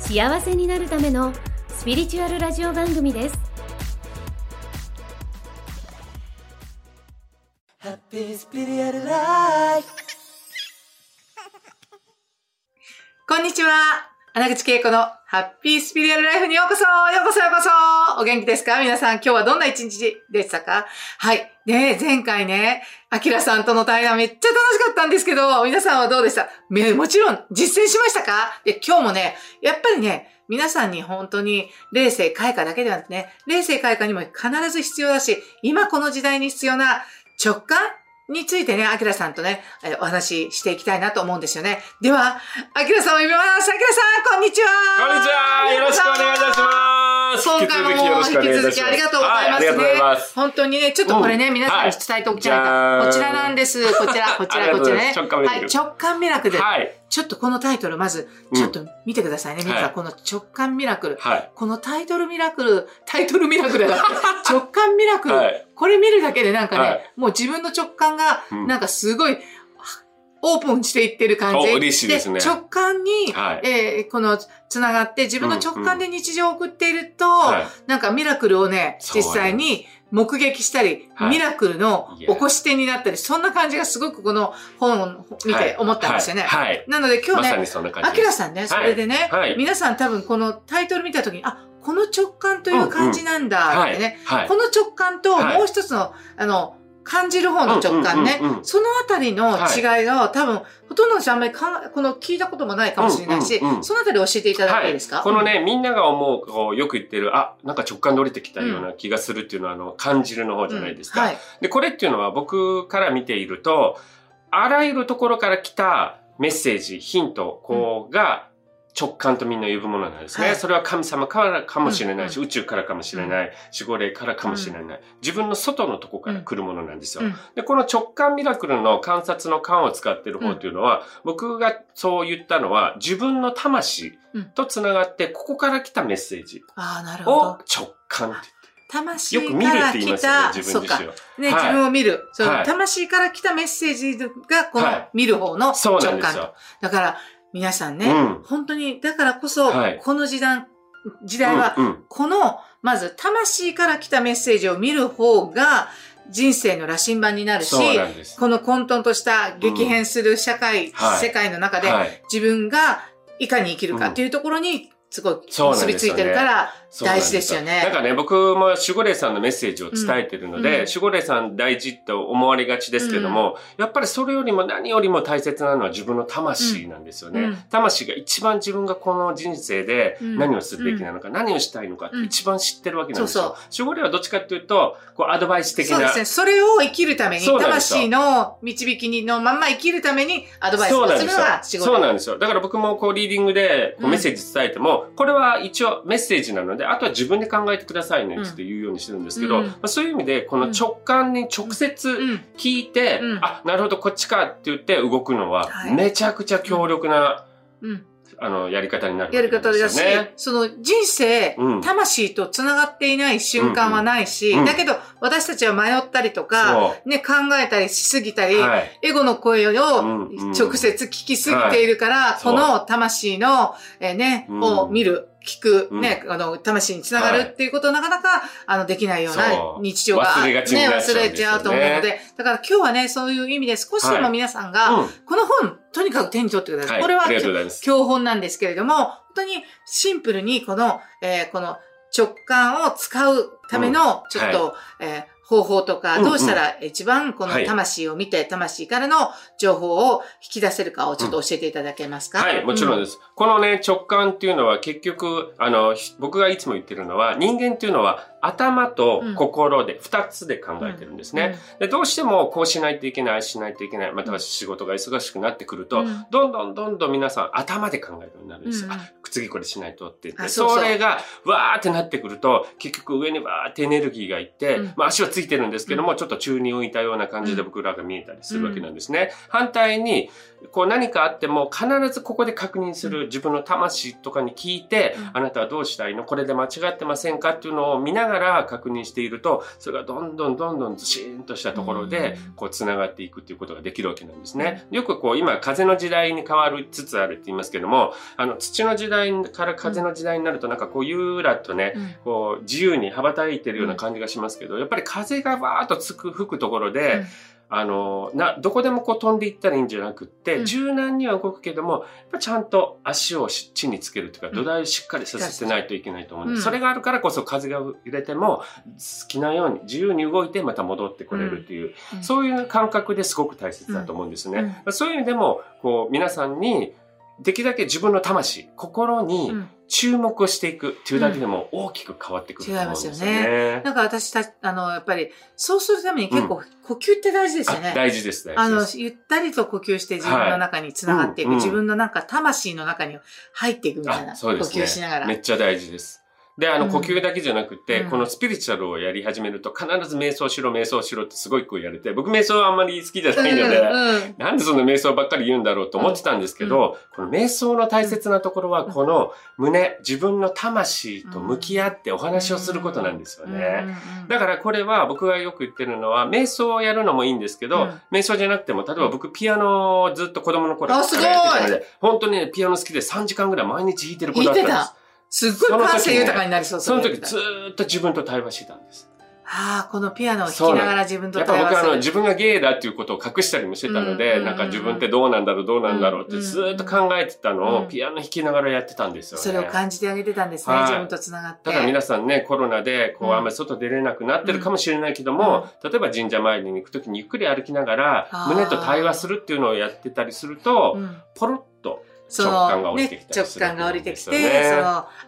幸せになるためのスピリチュアルラジオ番組です。ハッピースピリアルライフ。こんにちは、穴口恵子のハッピースピリアルライフにようこそ、ようこそ、ようこそ。お元気ですか皆さん。今日はどんな一日でしたか？はい。で、前回ね、あきらさんとの対談めっちゃ楽しかったんですけど、皆さんはどうでした？もちろん実践しましたか？で、今日もね、やっぱりね、皆さんに本当に霊性開花だけではなくてね、霊性開花にも必ず必要だし、今この時代に必要な直感についてね、あきらさんとね、お話ししていきたいなと思うんですよね。では、あきらさんを呼びます。あきらさん、こんにちは。こんにちは。よろしくお願いいたします。今回も引き続きありがとうございますね。はい、ありがとうございます。本当にね、ちょっとこれね、皆さんに伝えておきたいな。こちらなんです。こちらね。はい、直感ミラクル。はい。ちょっとこのタイトル、まず、ちょっと見てくださいね。皆さん、この直感ミラクル。はい、このタイトルミラクルだ。直感ミラクル、はい。これ見るだけでなんかね、はい、もう自分の直感が、なんかすごい、オープンしていってる感じ。嬉しいですね。で、直感に、はい、この、つながって、自分の直感で日常を送っていると、はい、なんかミラクルをね、実際に、目撃したり、はい、ミラクルの起こし手になったり、そんな感じがすごくこの本を見て思ったんですよね。はいはい、なので今日ね、ま、アキラさんね、それでね、はいはい、皆さん多分このタイトル見たときに、あ、この直感という感じなんだってね、うんうんはい、この直感ともう一つの、はい、感じる方の直感ね、うんうんうんうん、そのあたりの違いが、はい、多分ほとんどの人あんまりこの聞いたこともないかもしれないし、うんうんうん、そのあたり教えていただきたいですか？はい、このね、みんなが思うこうよく言ってる、あ、なんか直感で降りてきたような気がするっていうのは、感じるの方じゃないですか、うんはい、でこれっていうのは僕から見ていると、あらゆるところから来たメッセージ、ヒントが直感とみんな呼ぶものなんですね、はい、それは神様からかもしれないし、うんうん、宇宙からかもしれない、うん、守護霊からかもしれない、うん、自分の外のとこから来るものなんですよ、うん、でこの直感ミラクルの観察の観を使ってる方というのは、うん、僕がそう言ったのは自分の魂とつながってここから来たメッセージを直感って魂から来た、そうか。ね、自分を見る。その魂から来たメッセージがこの見る方の直感。はい、だから、皆さんね、うん、本当に、だからこそ、はい、この時代は、うんうん、この、まず、魂から来たメッセージを見る方が、人生の羅針盤になるし、この混沌とした激変する社会、うんはい、世界の中で、はい、自分がいかに生きるかっていうところに、すごい結びついてるから、大事ですよね。なんかね、僕も守護霊さんのメッセージを伝えてるので、うん、守護霊さん大事って思われがちですけども、うん、やっぱりそれよりも何よりも大切なのは自分の魂なんですよね、うん、魂が一番自分がこの人生で何をするべきなのか、うん、何をしたいのかって一番知ってるわけなんですよ、うん、そうそう守護霊はどっちかっていうとこうアドバイス的な、そうですね、それを生きるために魂の導きのまんま生きるためにアドバイスをするのが守護霊。そうなんですよ。だから僕もこうリーディングでこうメッセージ伝えても、うん、これは一応メッセージなので、であとは自分で考えてくださいねって言うようにしてるんですけど、うんまあ、そういう意味でこの直感に直接聞いて、うんうん、あ、なるほどこっちかって言って動くのはめちゃくちゃ強力な、うんうん、やり方になるわけですよね。やり方だし、その人生、うん、魂とつながっていない瞬間はないし、うんうん、だけど私たちは迷ったりとか、ね、考えたりしすぎたり、はい、エゴの声を直接聞きすぎているから、はい、この魂の、ね、うん、を見る。聞く、ね、うん、魂につながるっていうことをなかなか、できないような日常が、ね、忘れちゃうと思うので、だから今日はね、そういう意味で少しでも皆さんが、はいうん、この本、とにかく手に取ってください。はい、これは教本なんですけれども、本当にシンプルにこの直感を使うための、ちょっと、うんはい方法とか、どうしたら一番この魂を見て、魂からの情報を引き出せるかをちょっと教えていただけますか？はい、もちろんです。うん、このね、直感っていうのは結局、僕がいつも言ってるのは、人間っていうのは頭と心で2つで考えてるんですね。うん、でどうしてもこうしないといけない、しないといけない、また仕事が忙しくなってくると、どんどん皆さん頭で考えるようになるんです。あ、次これしないとって言って、それがわーってなってくると、結局上にわーってエネルギーがいって、まあ足はついてるんですけども、ちょっと宙に浮いたような感じで僕らが見えたりするわけなんですね。反対に、こう何かあっても必ずここで確認する自分の魂とかに聞いて、あなたはどうしたいの？これで間違ってませんか？っていうのを見ながら確認していると、それがどんどんどんどんずしーんとしたところで、こう繋がっていくっていうことができるわけなんですね。よくこう今風の時代に変わりつつあるって言いますけども、土の時代から風の時代になるとなんかこうゆらっとね、こう自由に羽ばたいてるような感じがしますけど、やっぱり風がバーッと吹くところで、どこでもこう飛んでいったらいいんじゃなくって、柔軟には動くけども、やっぱちゃんと足を地につけるというか、土台をしっかりさせてないといけないと思うんです。それがあるからこそ風が揺れても、好きなように自由に動いてまた戻ってこれるという、そういう感覚ですごく大切だと思うんですね。そういう意味でも、こう皆さんに、できるだけ自分の魂、心に注目をしていくっていうだけでも大きく変わってくると思うんですよね。違いますよね。なんか私たち、やっぱり、そうするために結構呼吸って大事ですよね。大事です、大事です。ゆったりと呼吸して自分の中に繋がっていく。自分のなんか魂の中に入っていくみたいな。そうですね。呼吸しながら。めっちゃ大事です。で、呼吸だけじゃなくて、このスピリチュアルをやり始めると、必ず瞑想しろ、瞑想しろってすごいこう言われて、僕瞑想はあんまり好きじゃないので、なんでそんな瞑想ばっかり言うんだろうと思ってたんですけど、この瞑想の大切なところは、この胸、自分の魂と向き合ってお話をすることなんですよね。だからこれは僕がよく言ってるのは、瞑想をやるのもいいんですけど、瞑想じゃなくても、例えば僕ピアノをずっと子供の頃やってたので、本当にね、ピアノ好きで3時間ぐらい毎日弾いてる子だったんです。すっごい感性豊かになりそう。その時ずーっと自分と対話してたんです。ああ、このピアノを弾きながら自分と対話する。やっぱ僕自分がゲイだっていうことを隠したりもしてたので、なんか自分ってどうなんだろう、どうなんだろうってずーっと考えてたのをピアノ弾きながらやってたんですよね。それを感じてあげてたんですね、自分と繋がって。ただ皆さんね、コロナでこうあんまり外出れなくなってるかもしれないけども、例えば神社参りに行くときにゆっくり歩きながら胸と対話するっていうのをやってたりすると、ポロッと直感が降りてきて、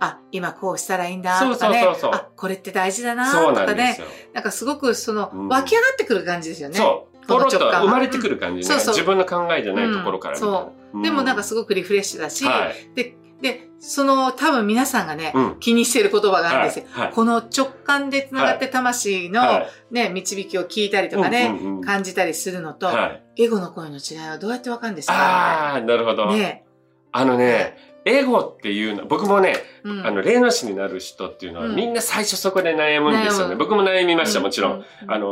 あ、今こうしたらいいんだとかね、あ、これって大事だなとかね、なんかすごく湧き上がってくる感じですよね。そう、ポロッと生まれてくる感じね。自分の考えじゃないところからみたいな。でもなんかすごくリフレッシュだし、で、多分皆さんがね、気にしている言葉があるんですよ。この直感で繋がって魂のね、導きを聞いたりとかね、感じたりするのと、エゴの声の違いはどうやってわかるんですか？ああ、なるほど。エゴっていうのは、僕もね、霊能師になる人っていうのは、みんな最初そこで悩むんですよね。僕も悩みました、もちろん。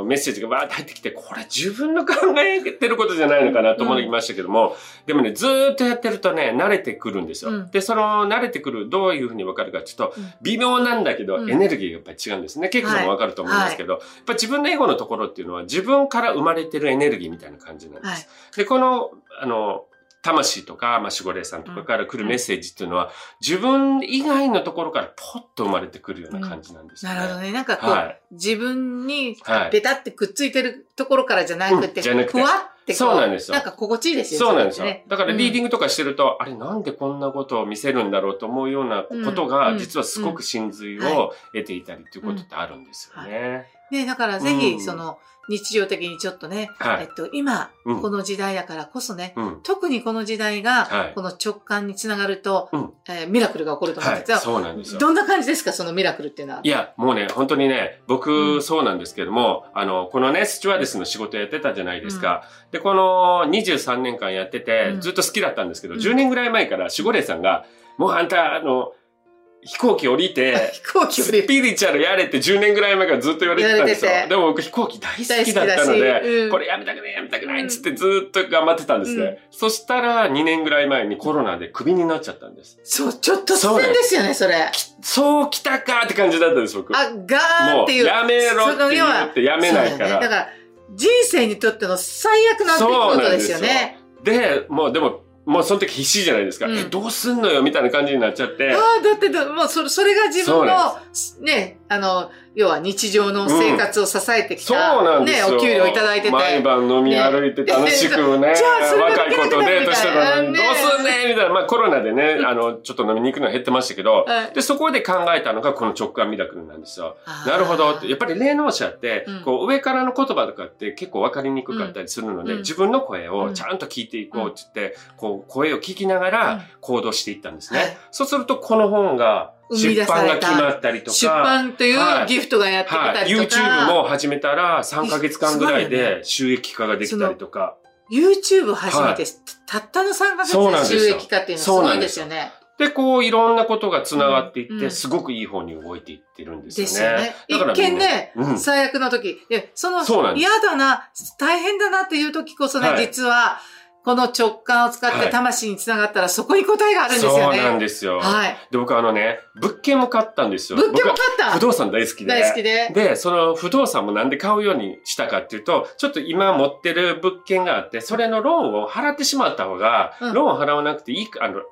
メッセージがわーって入ってきて、これ自分の考えてることじゃないのかなと思いましたけども、でもね、ずーっとやってるとね、慣れてくるんですよ。で、慣れてくる、どういうふうにわかるかっていうと、微妙なんだけど、エネルギーがやっぱり違うんですね。結構もわかると思うんですけど、やっぱ自分のエゴのところっていうのは、自分から生まれてるエネルギーみたいな感じなんです。で、この、魂とか、守護霊さんとかから来るメッセージっていうのは、自分以外のところからポッと生まれてくるような感じなんですね。なるほどね。なんかこう、自分にペタってくっついてるところからじゃなくて、ふわってこう、なんか心地いいですよね。そうなんですよ。だからリーディングとかしてると、あれなんでこんなことを見せるんだろうと思うようなことが、実はすごく真髄を得ていたりっていうことってあるんですよね。ね、だからぜひ、日常的にちょっとね、今、この時代だからこそね、特にこの時代が、この直感につながると、ミラクルが起こると思うんですよ。そうなんですよ。どんな感じですか、そのミラクルっていうのは。いや、もうね、本当にね、僕、そうなんですけども、このね、スチュワーデスの仕事やってたじゃないですか。で、この23年間やってて、ずっと好きだったんですけど、10年ぐらい前から守護霊さんが、もうあんた、飛行機降りて、スピリチュアルやれって10年ぐらい前からずっと言われてたんですよ。でも僕飛行機大好きだったので、これやめたくないやめたくないっつってずっと頑張ってたんですね。そしたら2年ぐらい前にコロナでクビになっちゃったんです。そう、ちょっと突然ですよね、それ。そう来たかって感じだったんです、僕。あ、ガーっていう。もうやめろって言ってやめないから。だから人生にとっての最悪な出来事ですよね。で、もうその時必死じゃないですか。え、どうすんのよみたいな感じになっちゃって。ああ、だって、もうそれが自分の、ね、要は日常の生活を支えてきた、ね、お給料いただいてて。毎晩飲み歩いて楽しくね、若い子とデートしてたのに、どうすんねみたいな。まあコロナでね、ちょっと飲みに行くのは減ってましたけど、で、そこで考えたのがこの直感ミラクルなんですよ。なるほどって。やっぱり霊能者って、こう上からの言葉とかって結構わかりにくかったりするので、自分の声をちゃんと聞いていこうって言って、こう声を聞きながら行動していったんですね。そうするとこの本が、出版が決まったりとか。出版というギフトがやってきたりとか。YouTube も始めたら3ヶ月間ぐらいで収益化ができたりとか。YouTube 始めて、たったの3ヶ月で収益化っていうのはすごいですよね。で、こう、いろんなことが繋がっていって、すごくいい方に動いていってるんですよね。ですよね。一見ね、最悪の時、その、嫌だな、大変だなっていう時こそね、実は、この直感を使って魂につながったら、そこに答えがあるんですよね。そうなんですよ。はい。で、僕ね、物件も買ったんですよ。物件も買った。不動産大好きで。大好きで。で、その不動産もなんで買うようにしたかっていうと、ちょっと今持ってる物件があって、それのローンを払ってしまった方が、ローン払わなくてい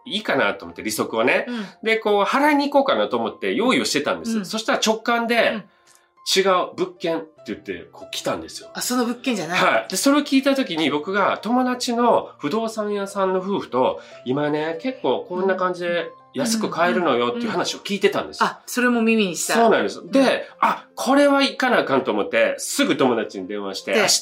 いかなと思って、利息をね。で、こう、払いに行こうかなと思って用意をしてたんです。そしたら直感で、違う物件って言ってこう来たんですよ。あ、その物件じゃない。はい。で、それを聞いた時に僕が友達の不動産屋さんの夫婦と今ね、結構こんな感じで安く買えるのよっていう話を聞いてたんですよ。あ、それも耳にした。そうなんです。で、あ、これは行かなあかんと思ってすぐ友達に電話して明日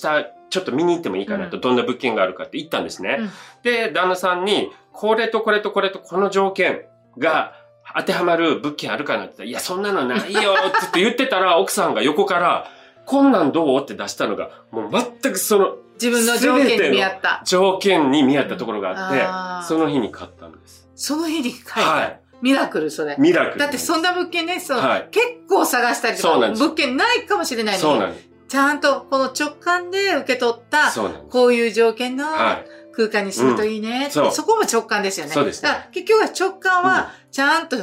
ちょっと見に行ってもいいかなと、どんな物件があるかって行ったんですね。で、旦那さんにこれとこれとこれとこの条件が当てはまる物件あるかなって言ったら、いや、そんなのないよって言ってたら、奥さんが横から、こんなんどうって出したのが、もう全くその、自分の条件に見合った。条件に見合ったところがあって、その日に買ったんです。その日に買った。はい。ミラクル、それ。ミラクル。だってそんな物件ね、そう、結構探したりとか、物件ないかもしれないのに、ちゃんとこの直感で受け取った、こういう条件の、空間にするといいね。そこも直感ですよね。そうですね。だから結局は直感は、ちゃんと、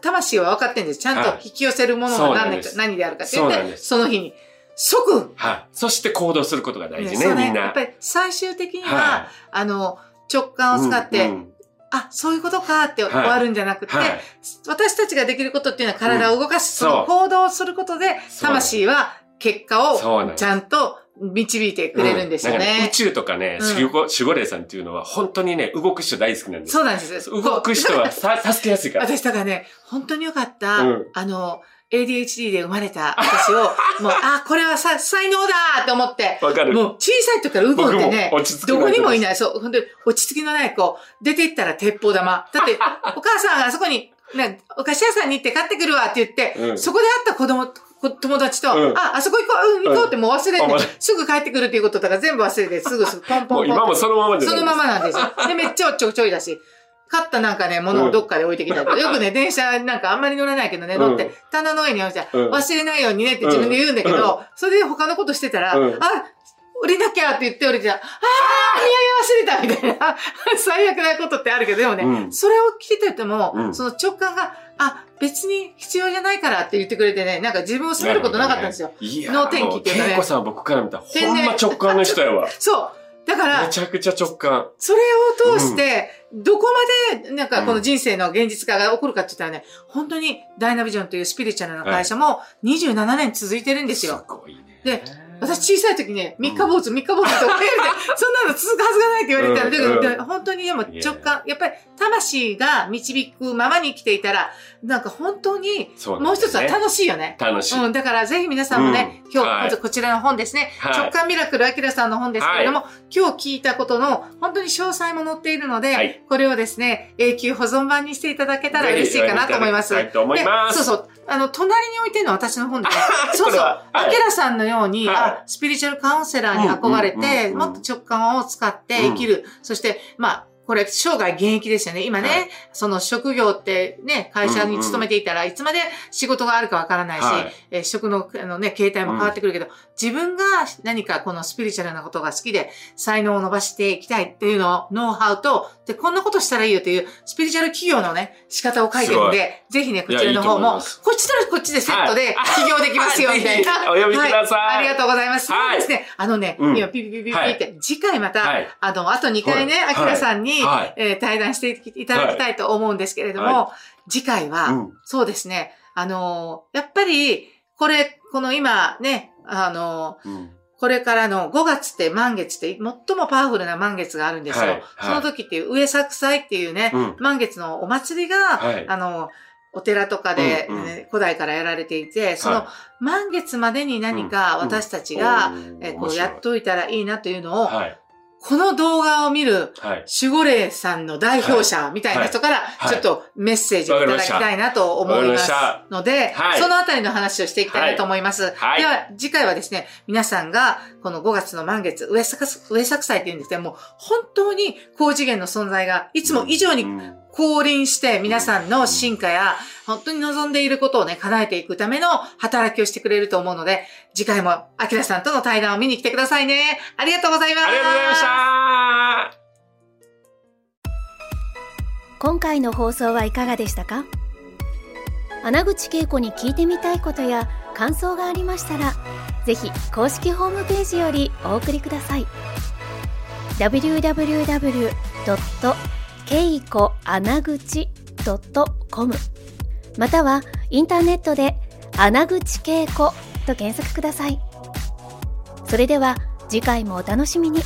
魂は分かってるんです。ちゃんと引き寄せるものが何であるかって言って、その日に即。はい。そして行動することが大事ね、みんな。やっぱり最終的には、直感を使って、あ、そういうことかって終わるんじゃなくて、私たちができることっていうのは体を動かす、その行動をすることで、魂は結果をちゃんと、導いてくれるんですよね。宇宙とかね、守護霊さんっていうのは本当にね、動く人大好きなんです。そうなんです。動く人は助けやすいから。私、だからね、本当によかった、ADHD で生まれた私を、もう、あ、これは才能だと思って、もう小さい時から動いてね、どこにもいない、そう、本当に落ち着きのない子、出て行ったら鉄砲玉。だって、お母さんがあそこに、お菓子屋さんに行って買ってくるわって言って、そこで会った友達と、あそこ行こうってもう忘れて、すぐ帰ってくるっていうことだから全部忘れて、すぐポンポンポン。今もそのままです。そのままなんですよ。で、めっちゃおっちょこちょいだし、買ったなんかね、物をどっかで置いてきたりとか、よくね、電車なんかあんまり乗らないけどね、乗って、棚の上に置いて、忘れないようにねって自分で言うんだけど、それで他のことしてたら、あ、降りなきゃって言って降りてたら、あー、いやいや忘れたみたいな、最悪なことってあるけど、でもね、それを聞いてても、その直感が、あ、別に必要じゃないからって言ってくれてね、なんか自分を責めることなかったんですよ。能天気っていうかね。恵子さんは僕から見たら、ほんま直感の人やわ。そう。だから、めちゃくちゃ直感。それを通して、どこまで、なんかこの人生の現実化が起こるかって言ったらね、本当にダイナビジョンというスピリチュアルな会社も27年続いてるんですよ。すごいね。で、私小さい時ね、三日坊主とか言われて、そんなの続くはずがないって言われたら、本当にでも直感、やっぱり魂が導くままに生きていたら、なんか本当に、もう一つは楽しいよね。楽しい。うん、だからぜひ皆さんもね、今日、こちらの本ですね、直感ミラクルあきらさんの本ですけれども、今日聞いたことの本当に詳細も載っているので、これをですね、永久保存版にしていただけたら嬉しいかなと思います。はい、と思います。そうそう。隣に置いてるのは私の本で、そうそう、あきらさんのように、スピリチュアルカウンセラーに憧れて、もっと直感を使って生きる。そして、まあ、これ、生涯現役ですよね。今ね、その職業ってね、会社に勤めていたらいつまで仕事があるかわからないし、職のね、形態も変わってくるけど、自分が何かこのスピリチュアルなことが好きで、才能を伸ばしていきたいっていうのを、ノウハウと、で、こんなことしたらいいよという、スピリチュアル企業のね、仕方を書いてるんで、ぜひね、こちらの方も、こっちとこっちでセットで起業できますよ、みたいな。お呼びください。ありがとうございます。そうですね、今、ピピピピピって、次回また、あと2回ね、あきらさんに、対談していただきたいと思うんですけれども、次回は、そうですね、やっぱり、これ、この今ね、これからの5月って満月って最もパワフルな満月があるんですよ。はいはい、その時っていう上作祭っていうね、うん、満月のお祭りが、はい、お寺とかで、ねうんうん、古代からやられていて、その満月までに何か私たちが、やっといたらいいなというのを、はい、この動画を見る守護霊さんの代表者みたいな人からちょっとメッセージをいただきたいなと思いますので、そのあたりの話をしていきたいなと思います。はい、では次回はですね、皆さんがこの5月の満月、上作祭っていうんですけども、本当に高次元の存在がいつも以上に、うん降臨して皆さんの進化や本当に望んでいることをね、叶えていくための働きをしてくれると思うので、次回もアキラさんとの対談を見に来てくださいね。ありがとうございます。ありがとうございました。今回の放送はいかがでしたか？穴口恵子に聞いてみたいことや感想がありましたら、ぜひ公式ホームページよりお送りください。www.keikoanaguchi.com またはインターネットで穴口恵子と検索ください。それでは次回もお楽しみに。